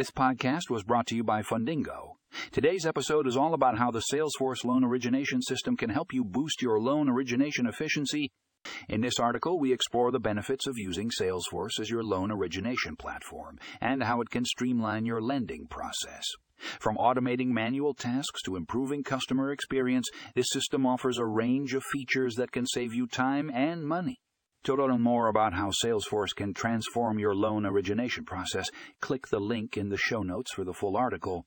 This podcast was brought to you by Fundingo. Today's episode is all about how the Salesforce loan origination system can help you boost your loan origination efficiency. In this article, we explore the benefits of using Salesforce as your loan origination platform and how it can streamline your lending process. From automating manual tasks to improving customer experience, this system offers a range of features that can save you time and money. To learn more about how Salesforce can transform your loan origination process, click the link in the show notes for the full article.